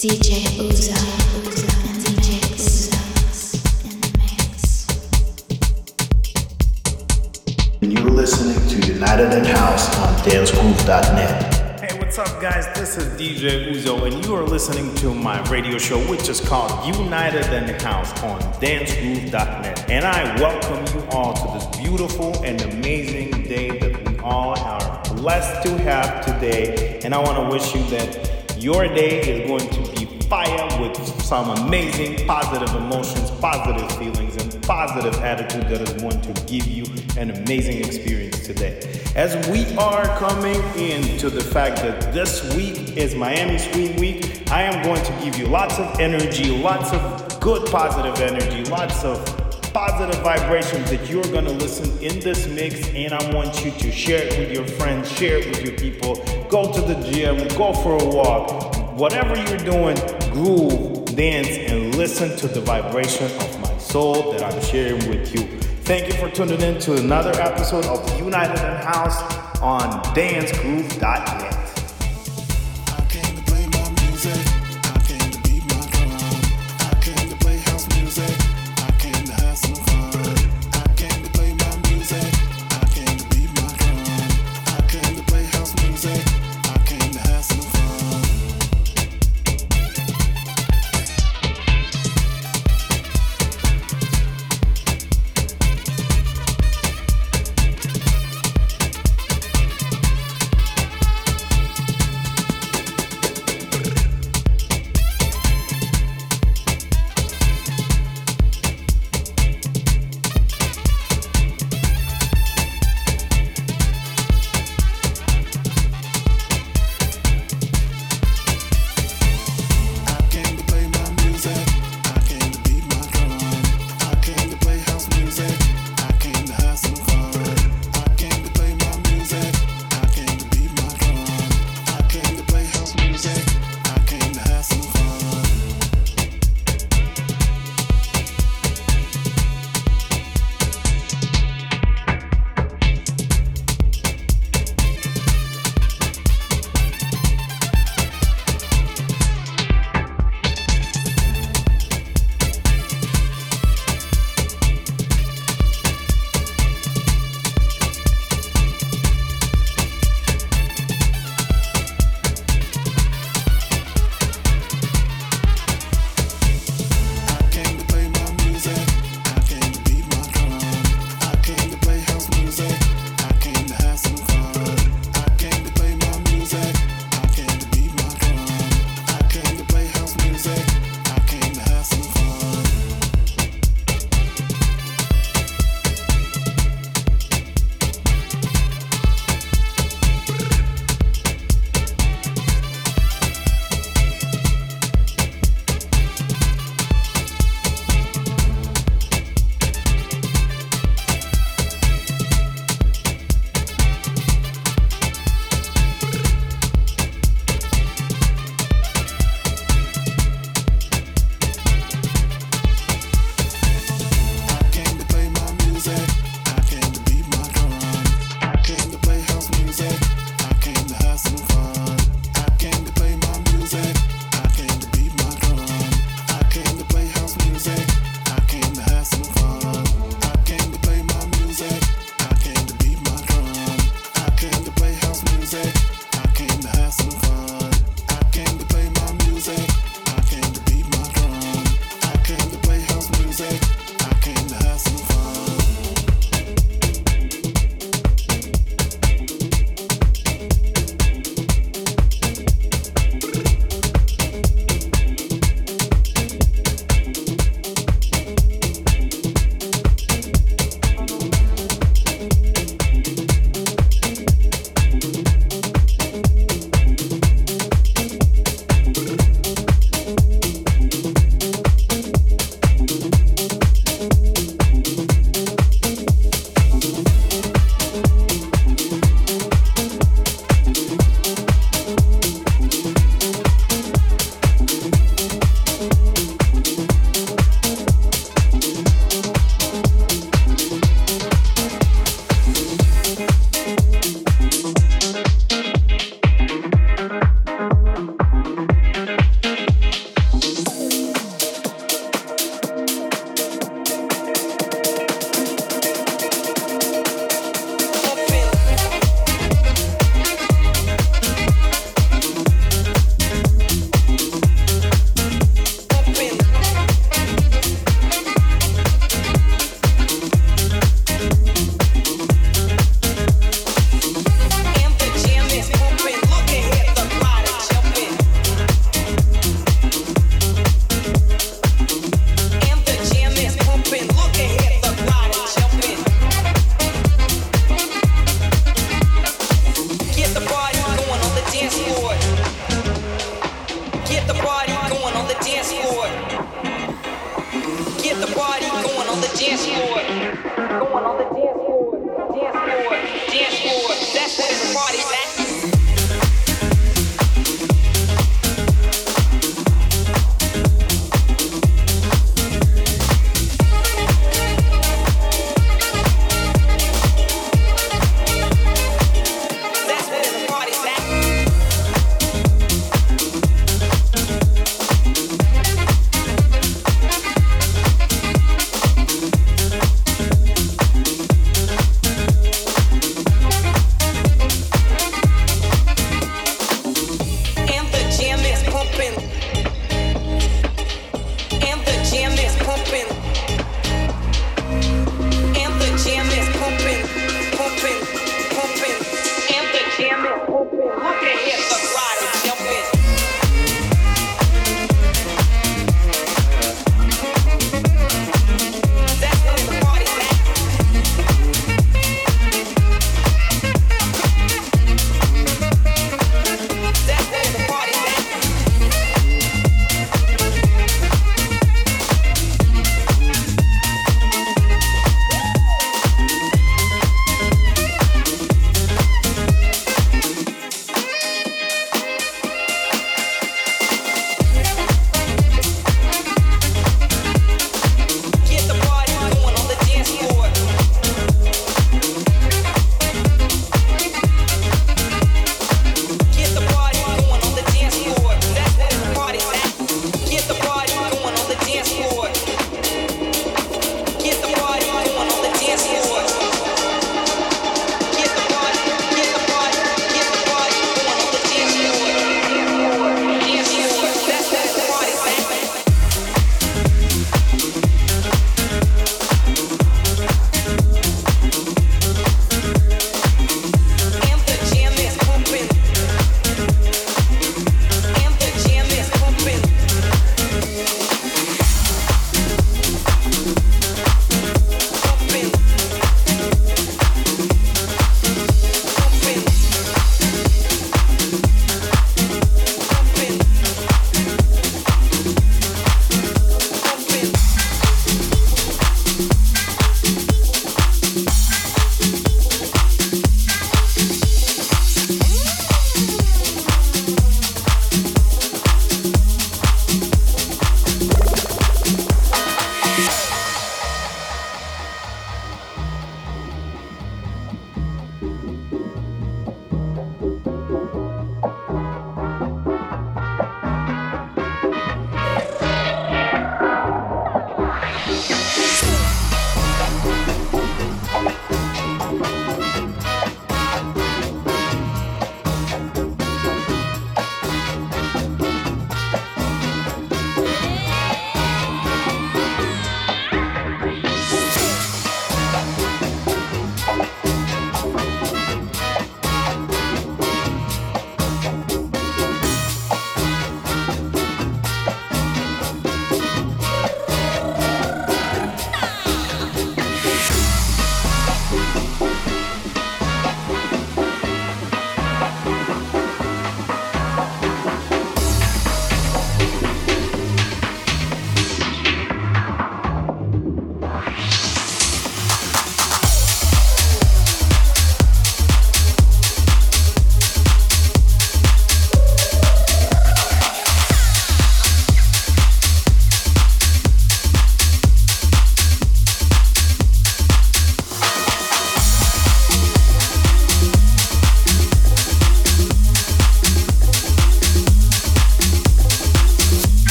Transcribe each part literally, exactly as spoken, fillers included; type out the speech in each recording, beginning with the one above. D J Uzo and D J Uzo in the mix. And you're listening to United in House on dance groove dot net. What's up, guys? This is D J Uzo, and you are listening to my radio show, which is called United in House on dance groove dot net. And I welcome you all to this beautiful and amazing day that we all are blessed to have today. And I want to wish you that your day is going to be fire with some amazing positive emotions, positive feelings, and positive attitude that is going to give you an amazing experience today. As we are coming into the fact that this week is Miami Swing Week, I am going to give you lots of energy, lots of good positive energy, lots of positive vibrations that you're going to listen in this mix, and I want you to share it with your friends, share it with your people, go to the gym, go for a walk, whatever you're doing, groove, dance, and listen to the vibration of my soul that I'm sharing with you. Thank you for tuning in to another episode of United in House on dance groove dot net.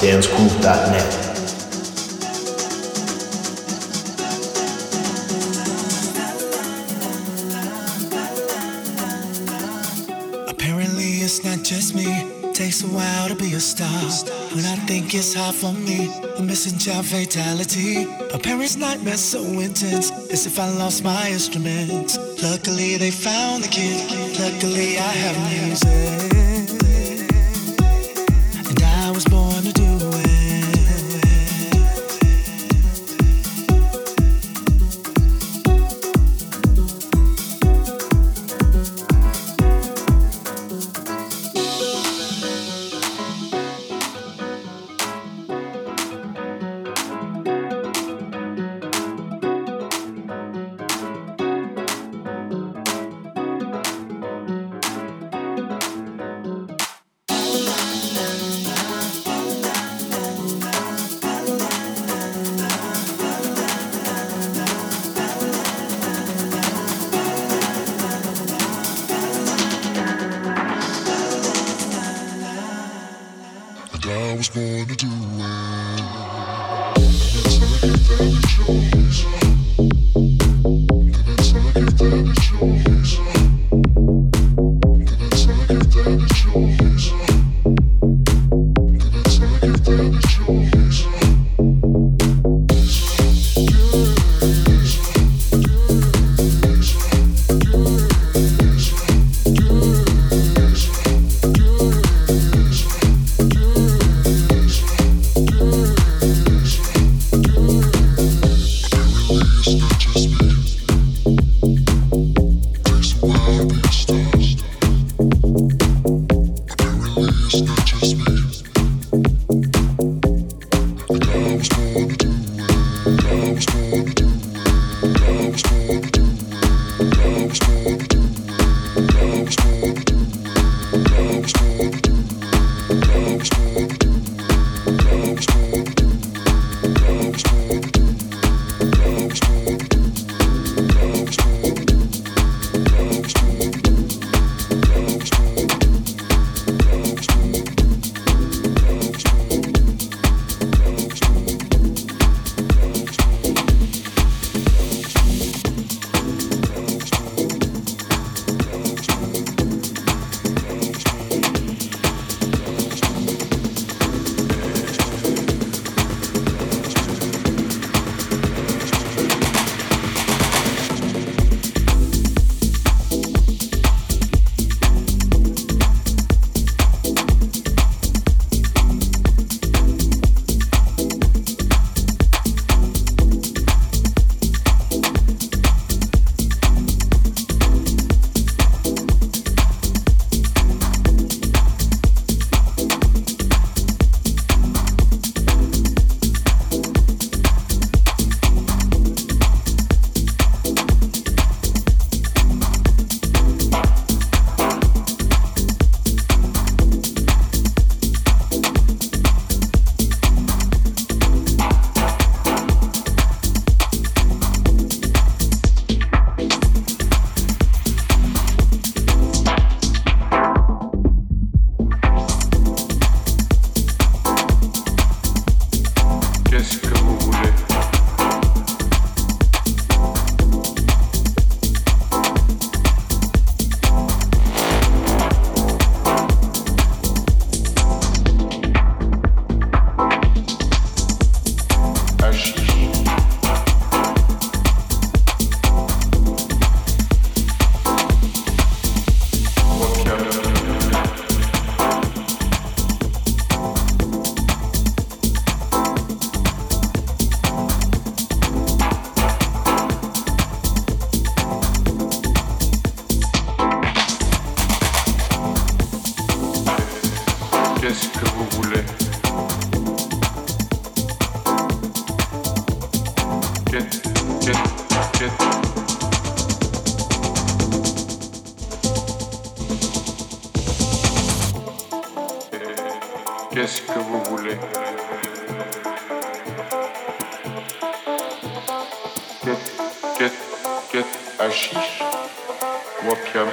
dance groove dot net. Apparently it's not just me. Takes a while to be a star. When I think it's hard for me, I'm missing child fatality. My parents' nightmares so intense, as if I lost my instruments. Luckily they found the kid. Luckily I have music. Qu'est-ce que vous voulez? Qu'est-ce que hachiche? Wapiam.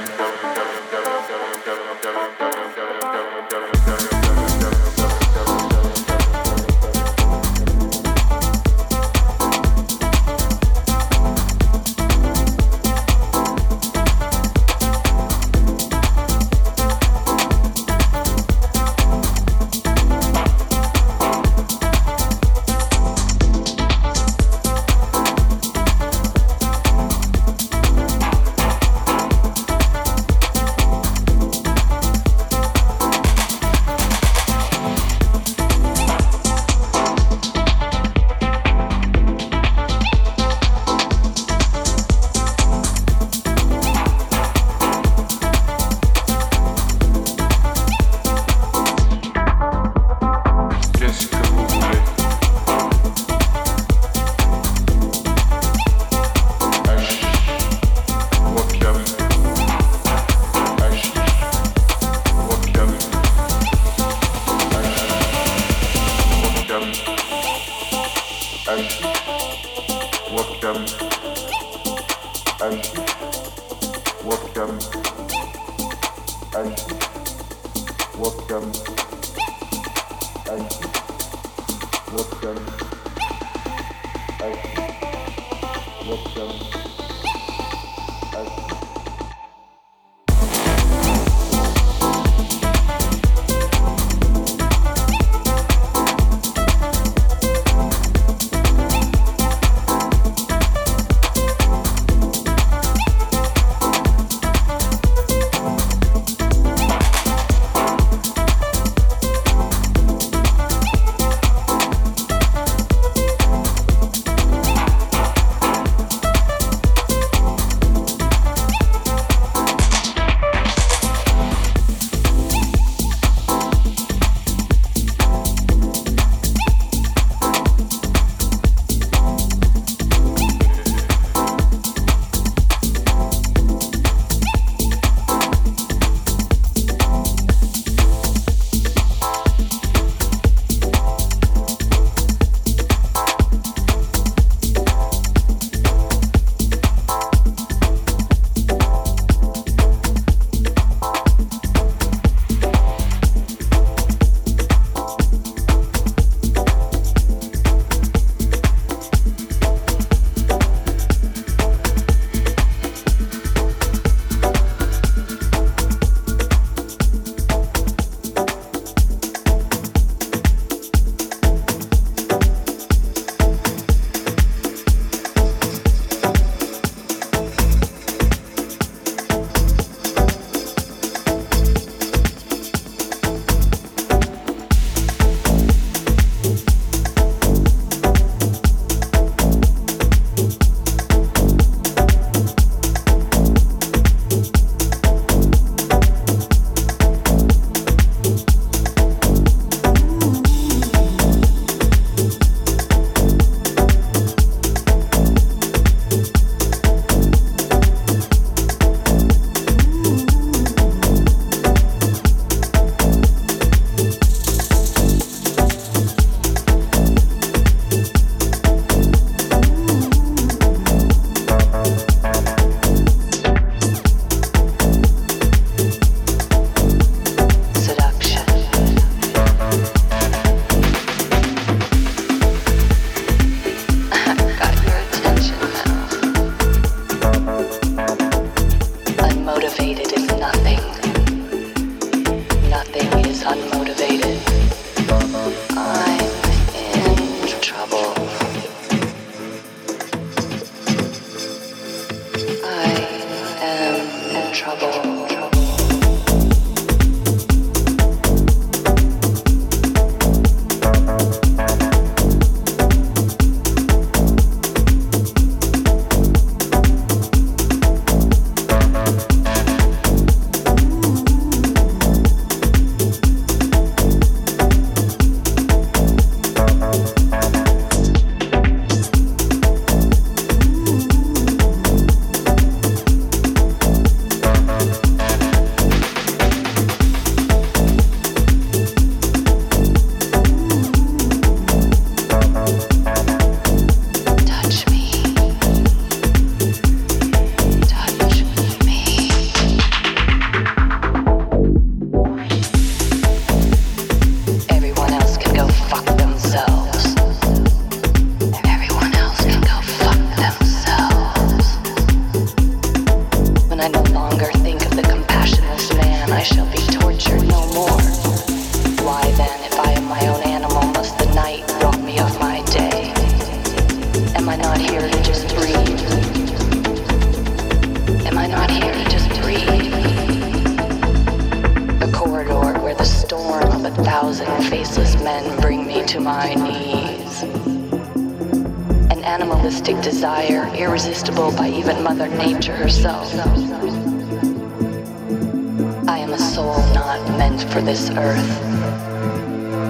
men bring me to my knees. An animalistic desire, irresistible by even Mother Nature herself. I am a soul not meant for this earth.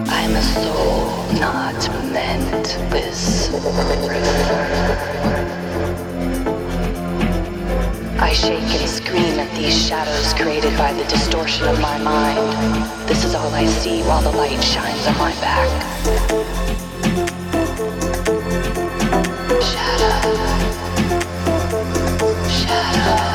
I am a soul not meant this earth. I shake and scream at these shadows created by the distortion of my mind. This is all I see while the light shines on my back. Shadow. Shadow.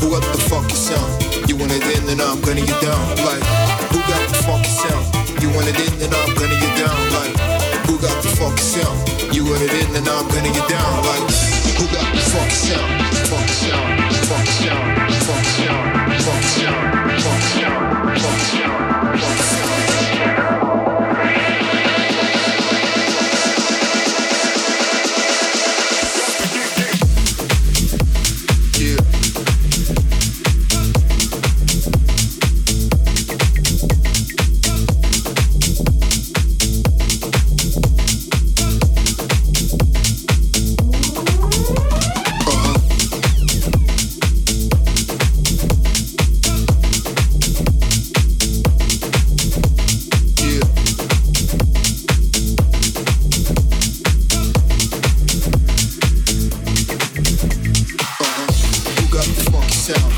Who got the fuck sound?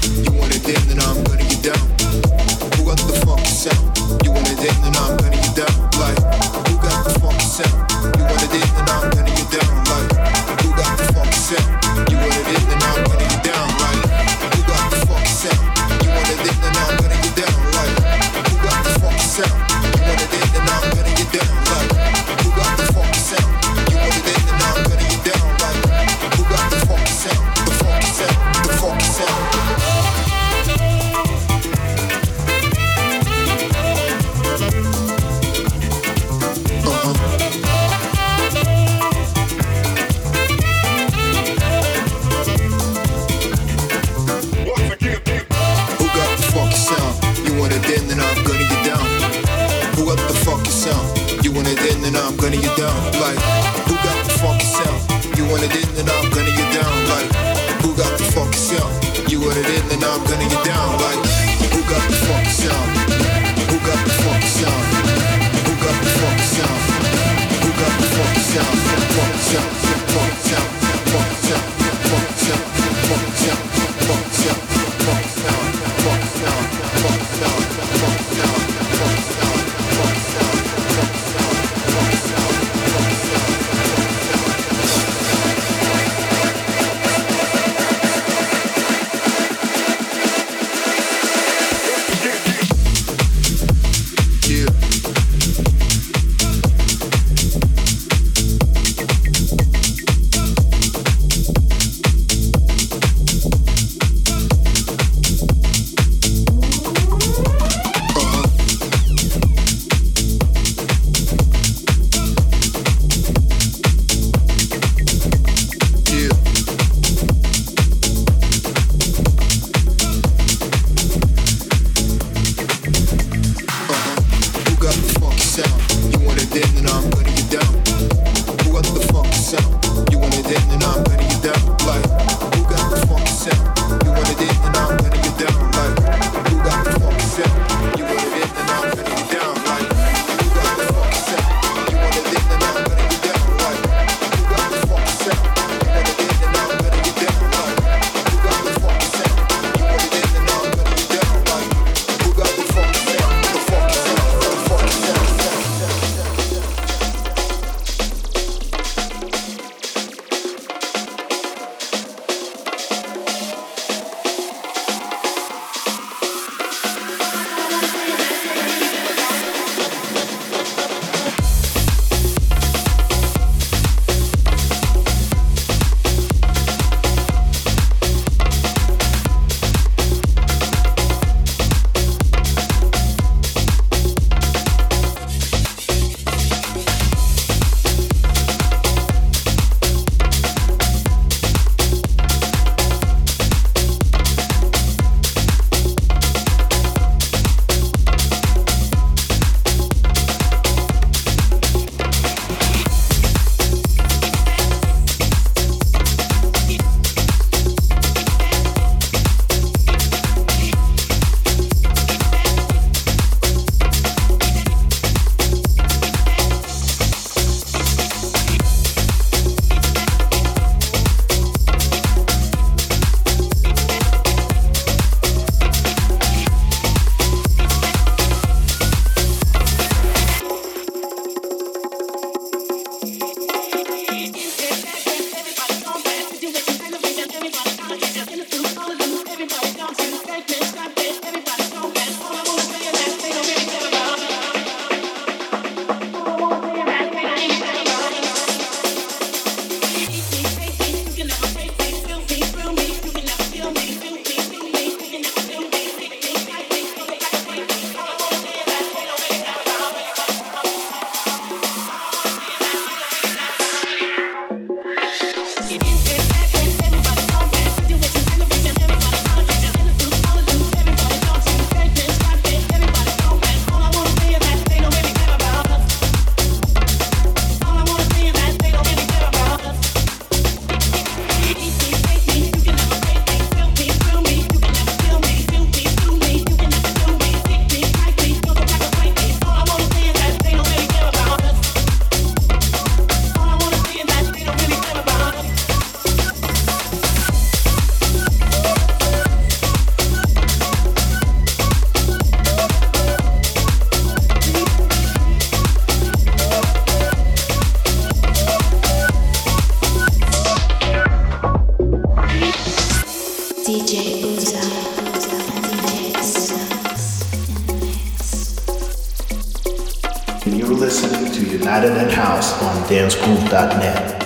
Who got the fuck sound? Fuck sound, fuck sound, fuck sound. D J Uzo. You're listening to United in House on dance groove dot net.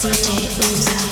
D J Uzo.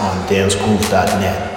On dance groove dot net.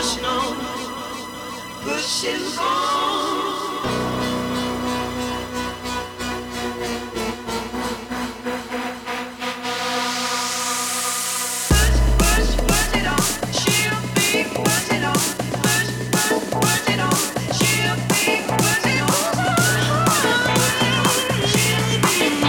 pushing on, pushing on. Push, push, push it on. She'll be pushing on. Push, push, push it on. She'll be pushing on. She'll be pushing on. Pushing on, pushing on. She'll be pushing on.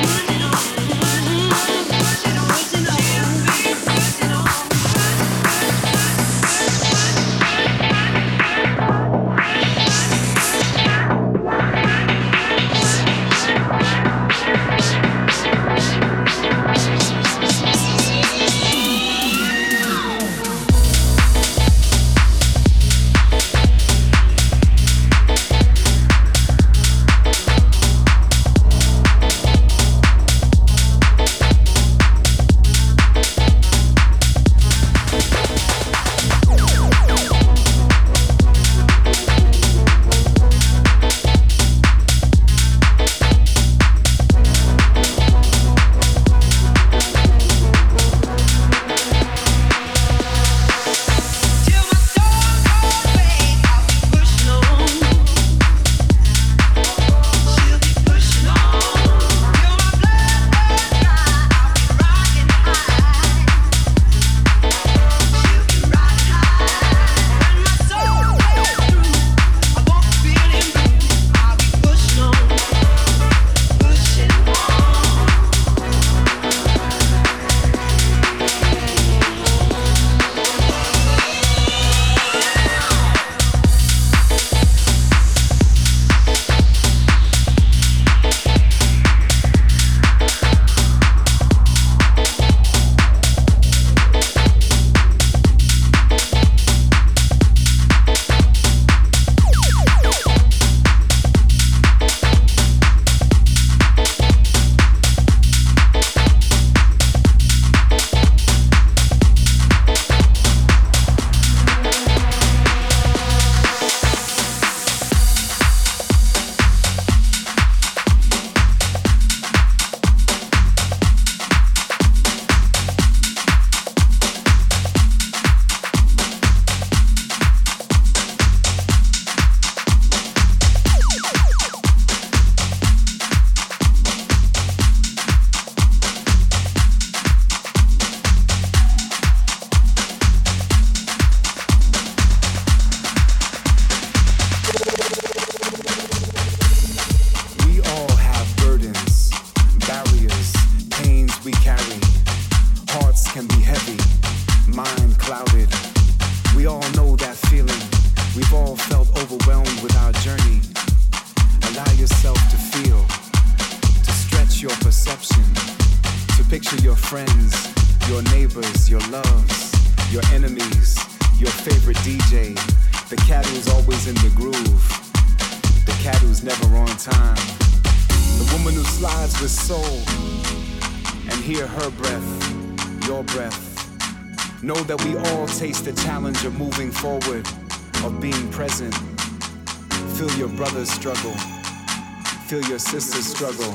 Sister's struggle.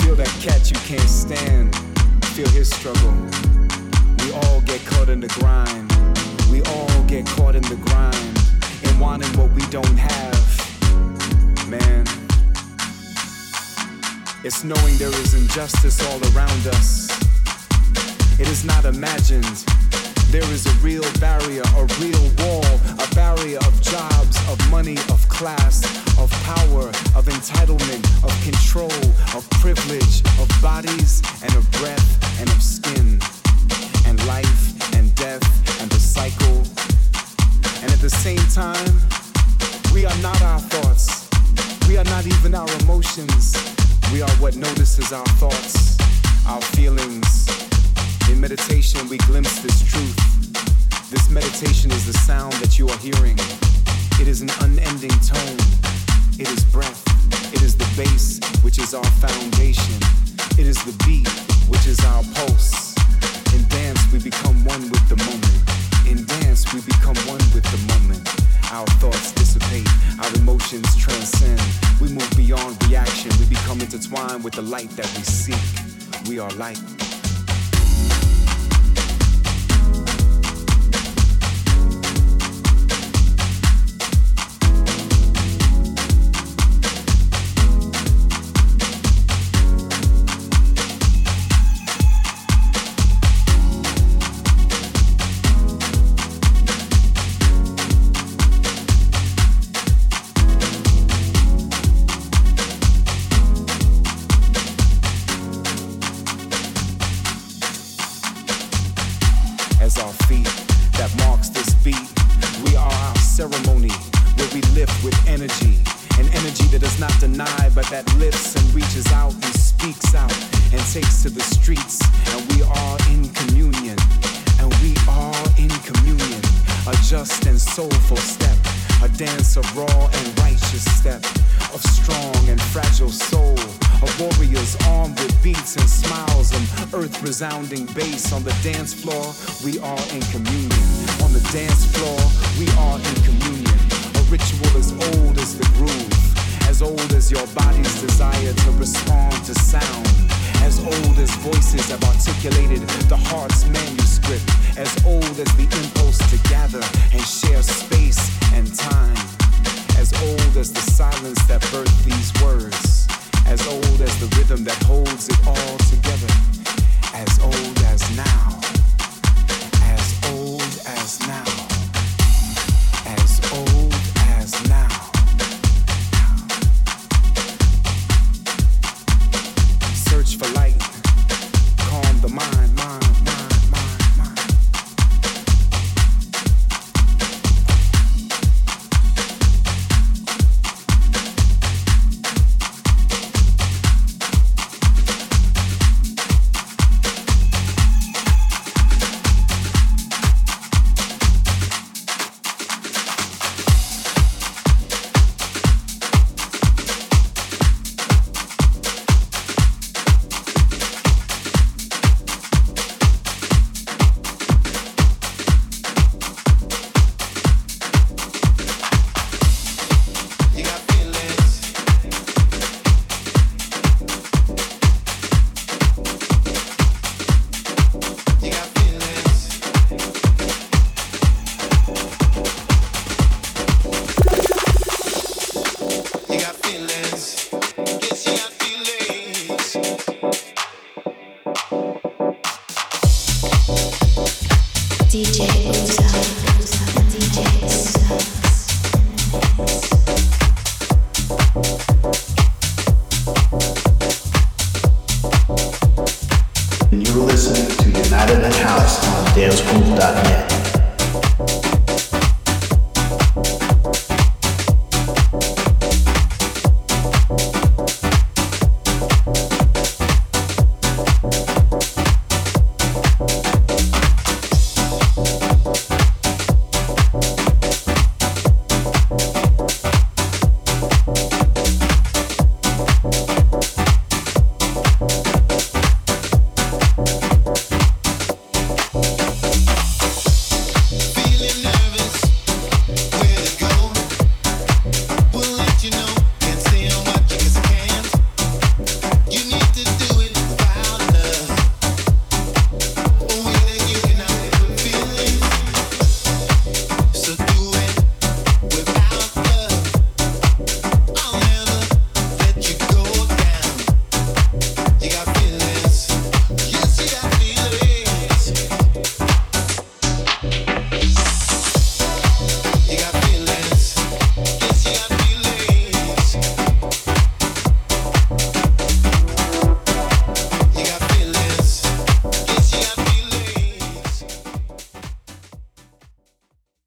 Feel that cat you can't stand. Feel his struggle. We all get caught in the grind. We all get caught in the grind. And wanting what we don't have. Man. It's knowing there is injustice all around us. It is not imagined. There is a real barrier, a real wall, a barrier of jobs, of money, of class, of power, of entitlement, of control, of privilege, of bodies, and of breath, and of skin, and life, and death, and the cycle. And at the same time, we are not our thoughts. We are not even our emotions. We are what notices our thoughts, our feelings. In meditation, we glimpse this truth. This meditation is the sound that you are hearing. It is an unending tone. It is breath. It is the bass, which is our foundation. It is the beat, which is our pulse. In dance, we become one with the moment. In dance, we become one with the moment. Our thoughts dissipate. Our emotions transcend. We move beyond reaction. We become intertwined with the light that we seek. We are light. feet. We are our ceremony, where we lift with energy, an energy that is not denied, but that lifts and reaches out and speaks out and takes to the streets. And we are in communion, and we are in communion, a just and soulful step, a dance of raw and righteous step, of strong and fragile soul, of warriors armed with beats and smiles and earth resounding bass. On the dance floor, we are in communion. On the dance floor, we are in communion. A ritual as old as the groove, as old as your body's desire to respond to sound, as old as voices have articulated the heart's manuscript, as old as the impulse to